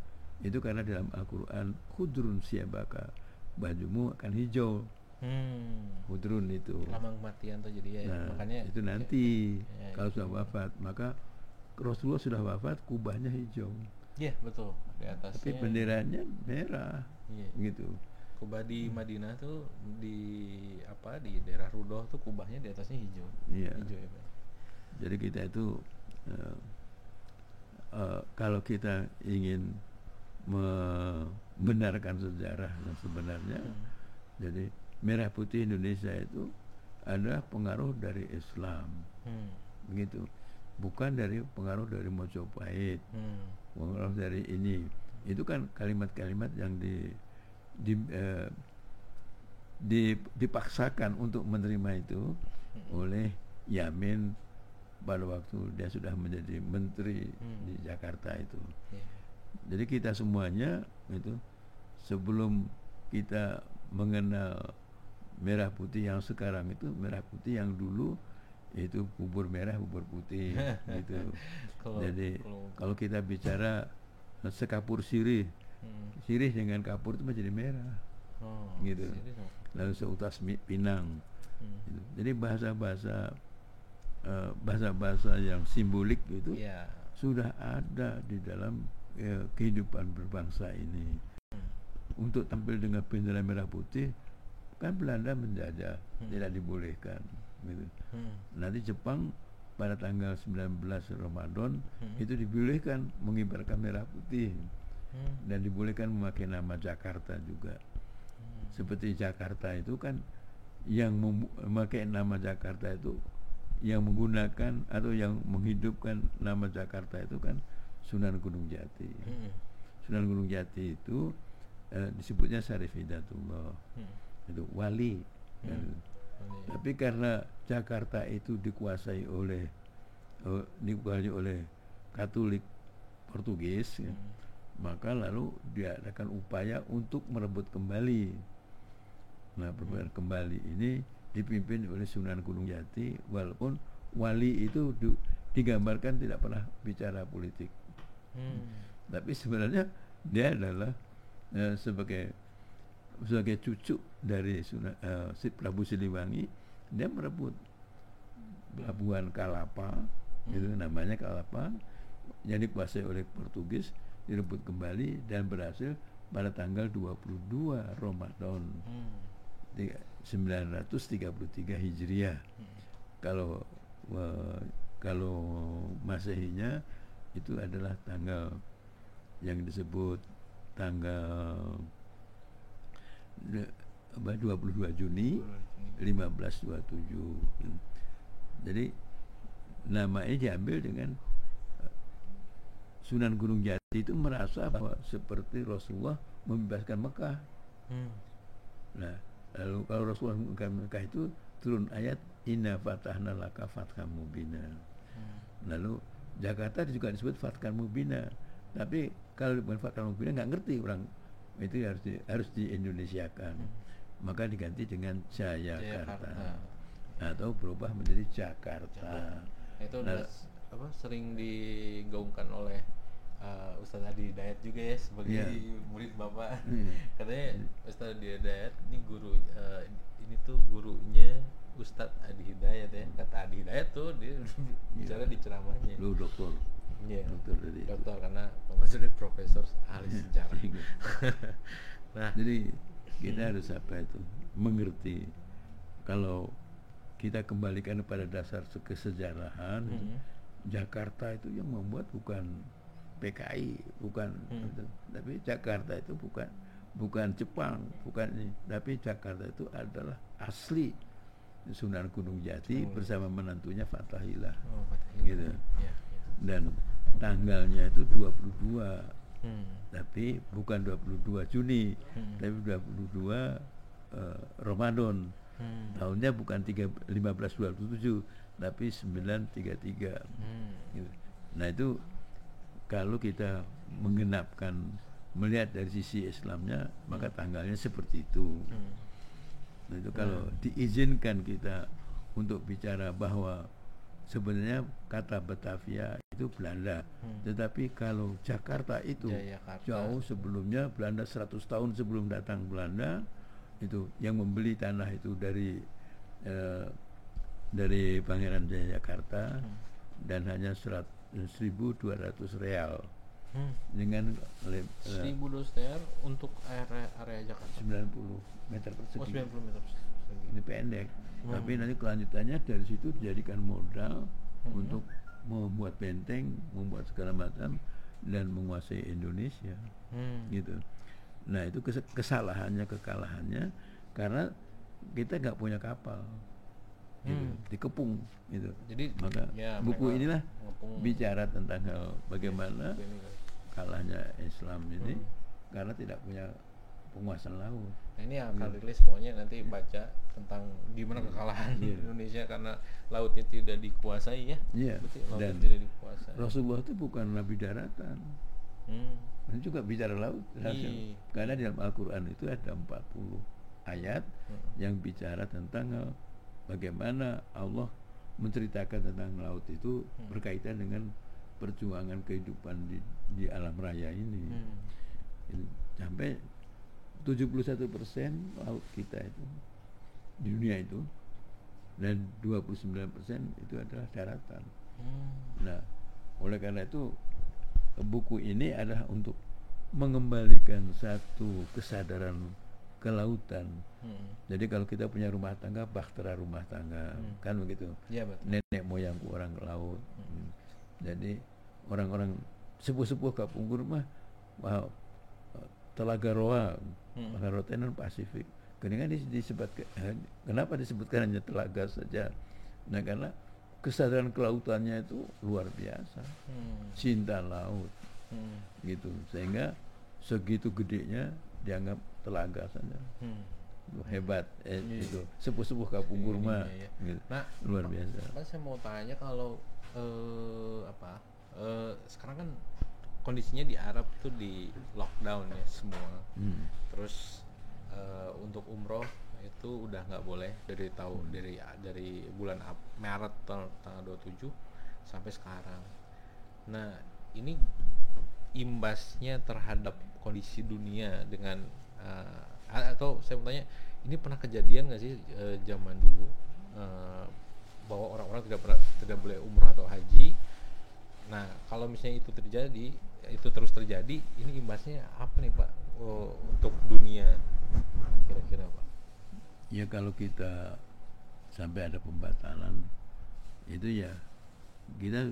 itu karena dalam Al-Quran khudrun siabaka, bajumu akan hijau. Hmm. Khudrun itu lambang kematian tuh jadi ya. Nah, makanya itu nanti ya, ya, kalau ya, sudah wafat maka Rasulullah sudah wafat kubahnya hijau. Iya betul di atasnya. Tapi benderanya merah. Ya. Gitu. Kubah di Madinah tuh di apa di daerah Rudoh tuh kubahnya di atasnya hijau. Iya. Hijau ya. Jadi kita itu uh, Uh, kalau kita ingin membenarkan sejarah yang sebenarnya, hmm. jadi merah putih Indonesia itu adalah pengaruh dari Islam, hmm. begitu, bukan dari pengaruh dari Majapahit, hmm. pengaruh dari ini, itu kan kalimat-kalimat yang di, di, uh, di dipaksakan untuk menerima itu hmm. oleh Yamin. Pada waktu dia sudah menjadi menteri hmm. di Jakarta itu. Yeah. Jadi kita semuanya itu sebelum kita mengenal merah putih yang sekarang itu, merah putih yang dulu itu bubur merah bubur putih gitu. Kalo, Jadi kalau kita bicara sekapur sirih, hmm. sirih dengan kapur itu menjadi merah. Oh, gitu. Lalu seutas pinang. Hmm. Gitu. Jadi bahasa-bahasa Uh, bahasa-bahasa yang simbolik itu yeah. sudah ada di dalam uh, kehidupan berbangsa ini. Hmm. Untuk tampil dengan bendera merah putih kan Belanda menjajah, hmm. tidak dibolehkan gitu. Hmm. Nanti Jepang pada tanggal sembilan belas Ramadan hmm. itu dibolehkan mengibarkan merah putih hmm. dan dibolehkan memakai nama Jakarta juga. Hmm. Seperti Jakarta itu kan yang mem- memakai nama Jakarta itu yang menggunakan atau yang menghidupkan nama Jakarta itu kan Sunan Gunung Jati. Hmm. Sunan Gunung Jati itu eh, disebutnya Syarif Hidayatullah. Hmm. Itu wali. Hmm. Kan. Hmm. Tapi karena Jakarta itu dikuasai oleh oh, dikuasai oleh Katolik Portugis, hmm. ya, maka lalu diadakan upaya untuk merebut kembali. Nah, perebutan hmm. kembali ini dipimpin oleh Sunan Gunung Jati, walaupun wali itu du, digambarkan tidak pernah bicara politik. Hmm. Tapi sebenarnya dia adalah eh, sebagai sebagai cucu dari Sunan eh, Prabu Siliwangi, dia merebut pelabuhan Kalapa, hmm. itu namanya Kalapa, yang dikuasai oleh Portugis, direbut kembali dan berhasil pada tanggal dua puluh dua Ramadan hmm. sembilan ratus tiga puluh tiga Hijriah. Hmm. Kalau uh, kalau Masehinya itu adalah tanggal yang disebut tanggal dua puluh dua Juni lima belas dua puluh tujuh. Jadi namanya diambil dengan Sunan Gunung Jati itu merasa bahwa seperti Rasulullah membebaskan Mekah. Hmm. Nah, lalu kalau Rasulullah membebaskan Mekah itu turun ayat Inna fatahna laka fathan mubina. Hmm. Lalu Jakarta juga disebut fathan mubina. Tapi kalau disebut fathan mubina nggak ngerti orang, itu harus di, harus diindonesiakan. Hmm. Maka diganti dengan Jayakarta, Jayakarta. Atau berubah menjadi Jakarta. Jakarta. Itu nah, apa sering digaungkan oleh uh, Ustadz Adi Hidayat juga ya sebagai yeah. murid Bapak. Yeah. Katanya Ustadz Adi Hidayat ini guru uh, ini tuh gurunya Ustadz Adi Hidayat ya. Kata Adi Hidayat tuh dia yeah. bicara di ceramahnya. Lu doktor. Iya. Yeah. Doktor dari doktor karena maksudnya profesor ahli sejarah. Nah, jadi kita harus apa itu? Mengerti kalau kita kembalikan pada dasar kesejarahan. Mm-hmm. Jakarta itu yang membuat bukan P K I, bukan hmm. tapi Jakarta itu bukan bukan Jepang, bukan ini, tapi Jakarta itu adalah asli Sunan Gunung Jati oh, bersama ya. menantunya Fathahilah. Oh, Fathahilah. Gitu. Ya, ya. Dan tanggalnya itu dua puluh dua. Hmm. Tapi bukan dua puluh dua Juni, hmm. tapi dua puluh dua uh, Ramadan. Hmm. Tahunnya bukan tiga, lima belas dua puluh tujuh. Tapi sembilan tiga tiga. Hmm. Gitu. Nah itu kalau kita menggenapkan melihat dari sisi Islamnya, maka tanggalnya seperti itu. Hmm. Nah itu kalau hmm. diizinkan kita untuk bicara bahwa sebenarnya kata Batavia itu Belanda, hmm. tetapi kalau Jakarta itu Jayakarta. Jauh sebelumnya Belanda, seratus tahun sebelum datang Belanda itu yang membeli tanah itu dari eh, dari Pangeran Jayakarta hmm. dan hanya seribu dua ratus real hmm. dengan uh, seribu dua ratus real untuk area area Jakarta sembilan puluh meter persegi. Oh, sembilan puluh meter persegi. Ini pendek, hmm. tapi nanti kelanjutannya dari situ dijadikan modal hmm. untuk membuat benteng, membuat segala macam dan menguasai Indonesia. Hmm. Gitu. Nah, itu kes- kesalahannya kekalahannya karena kita nggak punya kapal. Gitu, hmm. dikepung gitu. Jadi maka ya, buku inilah ngepung. bicara tentang hal bagaimana kalahnya Islam ini hmm. karena tidak punya penguasaan laut. Nah, ini akan rilis hmm. pokoknya nanti baca tentang gimana kekalahan yeah. Indonesia karena lautnya tidak dikuasai ya. Yeah. Dan tidak dikuasai. Rasulullah itu bukan nabi daratan. Hmm. Dan juga bicara laut. Hasil, karena dalam Al-Qur'an itu ada empat puluh ayat hmm. yang bicara tentang bagaimana Allah menceritakan tentang laut itu hmm. berkaitan dengan perjuangan kehidupan di, di alam raya ini. Hmm. Sampai tujuh puluh satu persen laut kita itu di dunia itu dan dua puluh sembilan persen itu adalah daratan. Hmm. Nah, oleh karena itu buku ini adalah untuk mengembalikan satu kesadaran kelautan. Hmm. Jadi kalau kita punya rumah tangga, bahtera rumah tangga, hmm. kan begitu. Ya, betul. Nenek moyangku orang ke laut. Hmm. Jadi orang-orang sepuh-sepuh kapungkur mah, wow, Telaga Roa, hmm. Laut Pasifik. Keningan disebutkan, kenapa disebutkan hanya telaga saja? Nah karena kesadaran kelautannya itu luar biasa, hmm. cinta laut, hmm. gitu. Sehingga segitu gedenya dianggap telaga saja. Hmm. Hebat eh, yeah. itu sepuh-sepuh kapung kurma yeah, yeah. gitu. Nah, luar biasa. Mas, saya mau tanya kalau eh, apa eh, sekarang kan kondisinya di Arab tuh di lockdown ya semua. Hmm. Terus uh, untuk umroh itu udah nggak boleh dari tahun hmm. dari dari bulan Maret tanggal dua puluh tujuh sampai sekarang. Nah, ini imbasnya terhadap kondisi dunia dengan uh, atau saya mau tanya, ini pernah kejadian nggak sih uh, zaman dulu uh, bahwa orang-orang tidak pernah, tidak boleh umrah atau haji? Nah, kalau misalnya itu terjadi, itu terus terjadi, ini imbasnya apa nih Pak oh, untuk dunia kira-kira Pak? Ya kalau kita sampai ada pembatalan itu ya, kita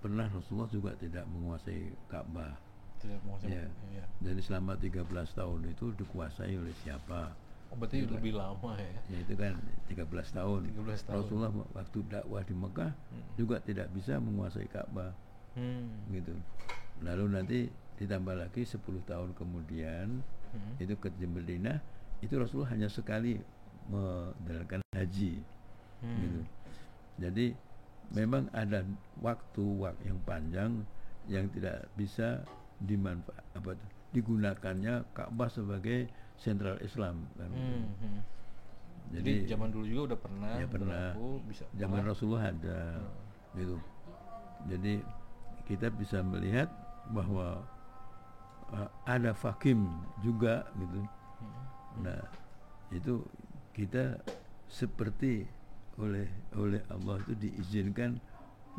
pernah Rasulullah juga tidak menguasai Ka'bah. Tidak menguasai. Ya. Ya. Dan selama tiga belas tahun itu dikuasai oleh siapa? Oh, berarti ya, lebih kan? Lama ya. Ya itu kan tiga belas tahun. tiga belas tahun. Rasulullah waktu dakwah di Mekah hmm. juga tidak bisa menguasai Ka'bah. Hmm. Gitu. Lalu nanti ditambah lagi sepuluh tahun kemudian hmm. itu ke Madinah, itu Rasulullah hanya sekali menjalankan haji. Hmm. Gitu. Jadi memang ada waktu waktu yang panjang yang tidak bisa dimanfaat apa digunakannya Ka'bah sebagai sentral Islam kan. Hmm. Jadi, Jadi zaman dulu juga udah pernah, ya pernah. Bisa zaman pernah. Rasulullah ada hmm. gitu. Jadi kita bisa melihat bahwa uh, ada fakim juga gitu. Hmm. Nah, itu kita seperti oleh oleh Allah itu diizinkan.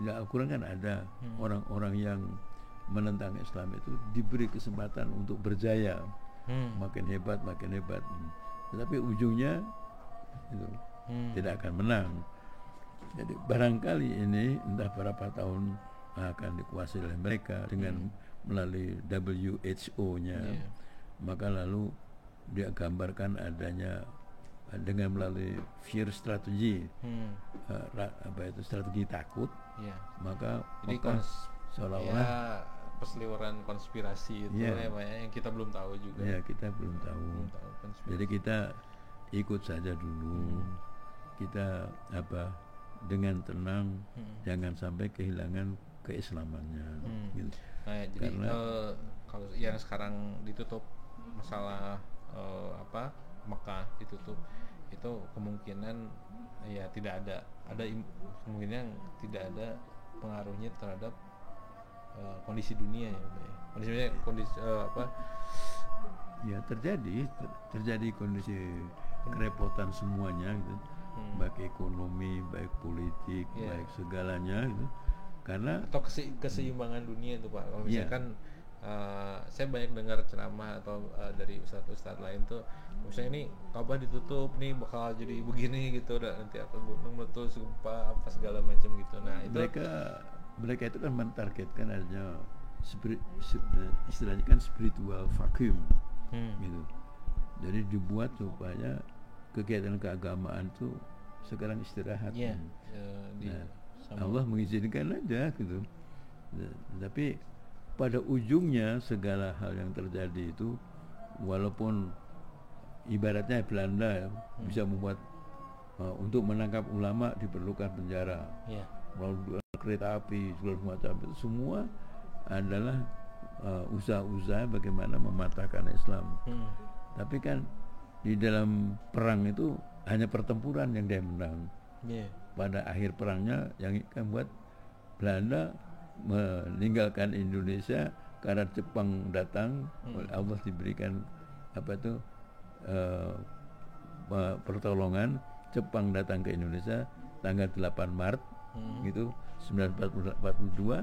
Ya Al-Quran kan ada hmm. orang-orang yang menentang Islam itu diberi kesempatan untuk berjaya hmm. makin hebat makin hebat, tetapi ujungnya itu hmm. tidak akan menang. Jadi barangkali ini entah berapa tahun akan dikuasai oleh mereka dengan hmm. melalui W H O-nya yeah. Maka lalu dia gambarkan adanya dengan melalui fear strategy, hmm. uh, ra- apa itu strategi takut, ya. Maka jadi maka kons- seolah-olah ya, peseliweran konspirasi itu ya. Ya, yang kita belum tahu juga. Ya kita belum tahu. Belum tahu jadi kita ikut saja dulu, hmm. kita apa dengan tenang, hmm. jangan sampai kehilangan keislamannya. Hmm. Gitu. Nah, ya, jadi karena, uh, kalau yang sekarang ditutup masalah uh, apa? Mekah ditutup itu kemungkinan ya tidak ada ada im- kemungkinan tidak ada pengaruhnya terhadap uh, kondisi dunia ya kondisi dunia, kondisi uh, apa ya terjadi ter- terjadi kondisi kerepotan semuanya gitu hmm. baik ekonomi baik politik yeah. baik segalanya gitu karena atau kese- keseimbangan dunia itu Pak kalau misalkan yeah. Uh, saya banyak dengar ceramah atau uh, dari ustadz-ustadz lain tuh misalnya ini Ka'bah ditutup nih bakal jadi begini gitu dan nanti akan gunung meletus gempa apa segala macam gitu. Nah itu mereka mereka itu kan mentargetkan adanya spirit, istilahnya kan spiritual vacuum hmm. gitu. Jadi dibuat supaya kegiatan keagamaan tuh sekarang istirahat. Yeah. Uh, di, nah, Allah mengizinkan aja gitu. Tapi pada ujungnya segala hal yang terjadi itu walaupun ibaratnya Belanda ya, hmm. bisa membuat uh, untuk menangkap ulama diperlukan penjara yeah. melalui kereta api segala macam itu semua adalah uh, usaha-usaha bagaimana mematahkan Islam hmm. tapi kan di dalam perang itu hanya pertempuran yang dia menang yeah. pada akhir perangnya yang akan buat Belanda meninggalkan Indonesia karena Jepang datang oleh hmm. Allah diberikan apa itu uh, pertolongan. Jepang datang ke Indonesia tanggal delapan Maret hmm. gitu seribu sembilan ratus empat puluh dua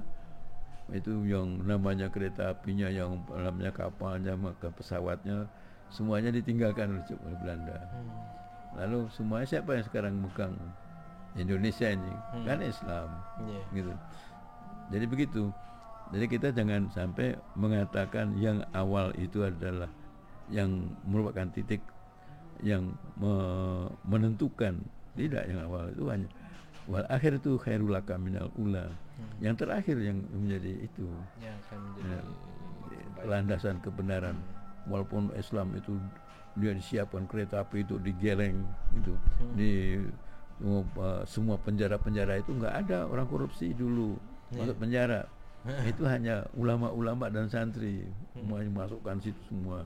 itu yang namanya kereta apinya yang namanya kapalnya maka pesawatnya semuanya ditinggalkan oleh Jepang, Belanda hmm. lalu semuanya siapa yang sekarang megang Indonesia ini hmm. kan Islam yeah. gitu. Jadi begitu. Jadi kita jangan sampai mengatakan yang awal itu adalah yang merupakan titik yang me- menentukan. Tidak, yang awal itu hanya wal akhir itu khairul laka minal ula. Hmm. Yang terakhir yang menjadi itu. Yang akan menjadi ya, landasan kebenaran. Hmm. Walaupun Islam itu dia disiapkan kereta api itu digeleng gitu. Hmm. Di uh, semua penjara-penjara itu enggak ada orang korupsi dulu. Masuk penjara Itu hanya ulama-ulama dan santri memasukkan situ semua.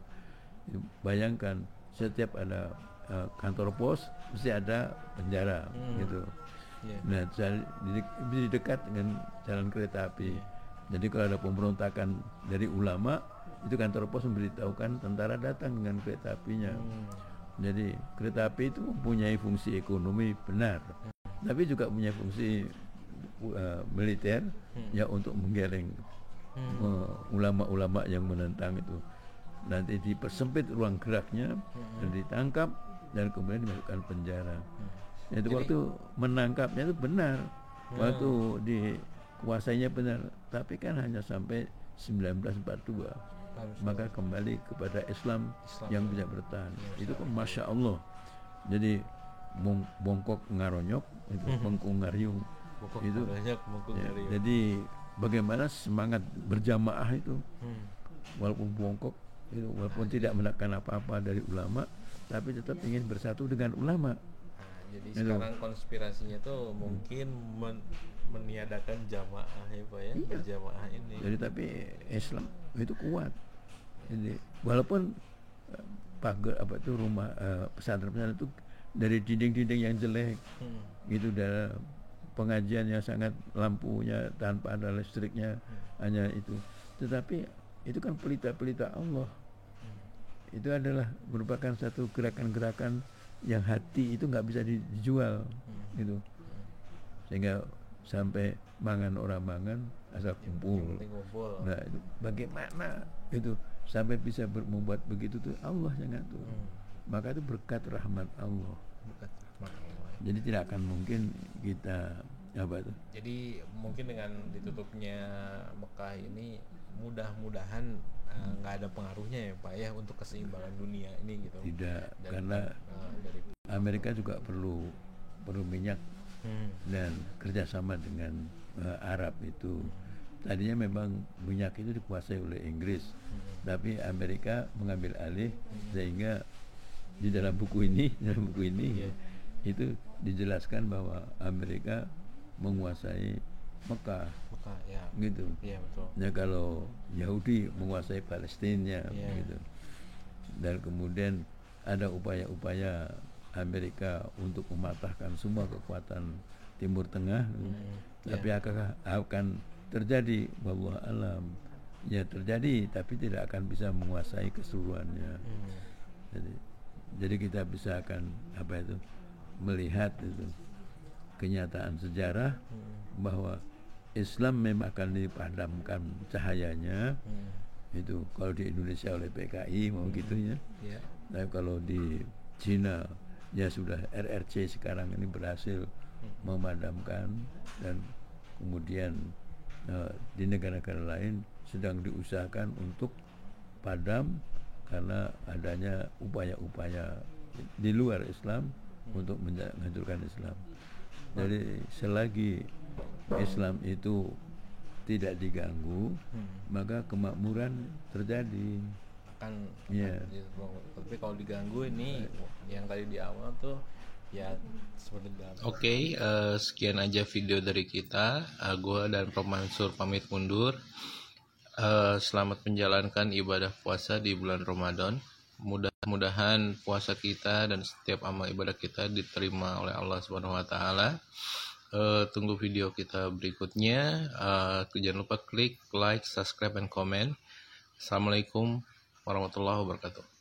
Bayangkan setiap ada uh, kantor pos mesti ada penjara, hmm. gitu. Yeah. Nah, di dekat dengan jalan kereta api. Yeah. Jadi kalau ada pemberontakan dari ulama, itu kantor pos memberitahukan tentara datang dengan kereta apinya. Hmm. Jadi kereta api itu mempunyai fungsi ekonomi benar, hmm. tapi juga punya fungsi uh, militer, hmm. ya untuk menggeleng hmm. uh, ulama-ulama yang menentang itu. Nanti dipersempit ruang geraknya, hmm. dan ditangkap dan kemudian dimasukkan penjara. Hmm. Itu waktu menangkapnya itu benar, hmm. waktu dikuasainya benar, tapi kan hanya sampai seribu sembilan ratus empat puluh dua. Maka kembali kepada Islam, Islam yang bisa bertahan. Ya, itu kan masya Allah. Jadi bong, bongkok ngaronyok itu bongkok ngariung itu. Banyak, ya, jadi bagaimana semangat berjamaah itu, hmm. walaupun bongkok itu, walaupun tidak menekan apa-apa dari ulama, tapi tetap ingin bersatu dengan ulama. Nah, jadi itu. Sekarang konspirasinya tuh mungkin men- meniadakan jamaah ya Pak ya, iya. jamaah ini. Jadi tapi Islam itu kuat. Jadi walaupun uh, pagar apa itu rumah uh, pesantren-pesantren itu dari dinding-dinding yang jelek, hmm. gitu, dari pengajian yang sangat lampunya tanpa ada listriknya, hmm. hanya itu. Tetapi itu kan pelita-pelita Allah. Hmm. Itu adalah merupakan satu gerakan-gerakan yang hati itu nggak bisa dijual, hmm. gitu. Sehingga sampai mangan orang mangan asal kumpul. Nah, itu bagaimana itu sampai bisa ber- membuat begitu tuh Allah yang ngatur. Hmm. Maka itu berkat rahmat Allah. Berkat rahmat Allah. Jadi tidak akan mungkin kita apa itu. Jadi mungkin dengan ditutupnya Mekah ini mudah-mudahan nggak uh, ada pengaruhnya ya Pak ya untuk keseimbangan dunia ini gitu. Tidak, dan, karena uh, dari Amerika juga perlu perlu minyak. Hmm. Dan kerjasama dengan uh, Arab itu, tadinya memang minyak itu dikuasai oleh Inggris, hmm. tapi Amerika mengambil alih, hmm. sehingga di dalam buku ini dalam buku ini hmm. itu dijelaskan bahwa Amerika menguasai Mekah, Mekah ya. gitu. Ya, betul. Ya, kalau Yahudi menguasai Palestina, ya. gitu. Dan kemudian ada upaya-upaya Amerika untuk mematahkan semua kekuatan Timur Tengah, hmm, tapi ya. akan, akan terjadi, wallahu alam, ya terjadi, tapi tidak akan bisa menguasai keseluruhannya. Hmm. Jadi, jadi kita bisa akan apa itu melihat itu kenyataan sejarah, hmm. bahwa Islam memang akan dipadamkan cahayanya, hmm. itu kalau di Indonesia oleh P K I mau hmm. gitunya, ya. Tapi kalau di Cina ya sudah R R C sekarang ini berhasil memadamkan, dan kemudian uh, di negara-negara lain sedang diusahakan untuk padam karena adanya upaya-upaya di luar Islam untuk menghancurkan Islam. Jadi selagi Islam itu tidak diganggu, maka kemakmuran terjadi. Kan, yeah. Tapi kalau diganggu ini yang tadi di awal tuh ya seperti dalam. Oke, okay, uh, sekian aja video dari kita. Uh, gua dan Prof Mansur pamit mundur. Uh, selamat menjalankan ibadah puasa di bulan Ramadan. Mudah-mudahan puasa kita dan setiap amal ibadah kita diterima oleh Allah Subhanahu wa taala. Uh, tunggu video kita berikutnya. Uh, jangan lupa klik like, subscribe, and comment. Assalamualaikum warahmatullahi wabarakatuh.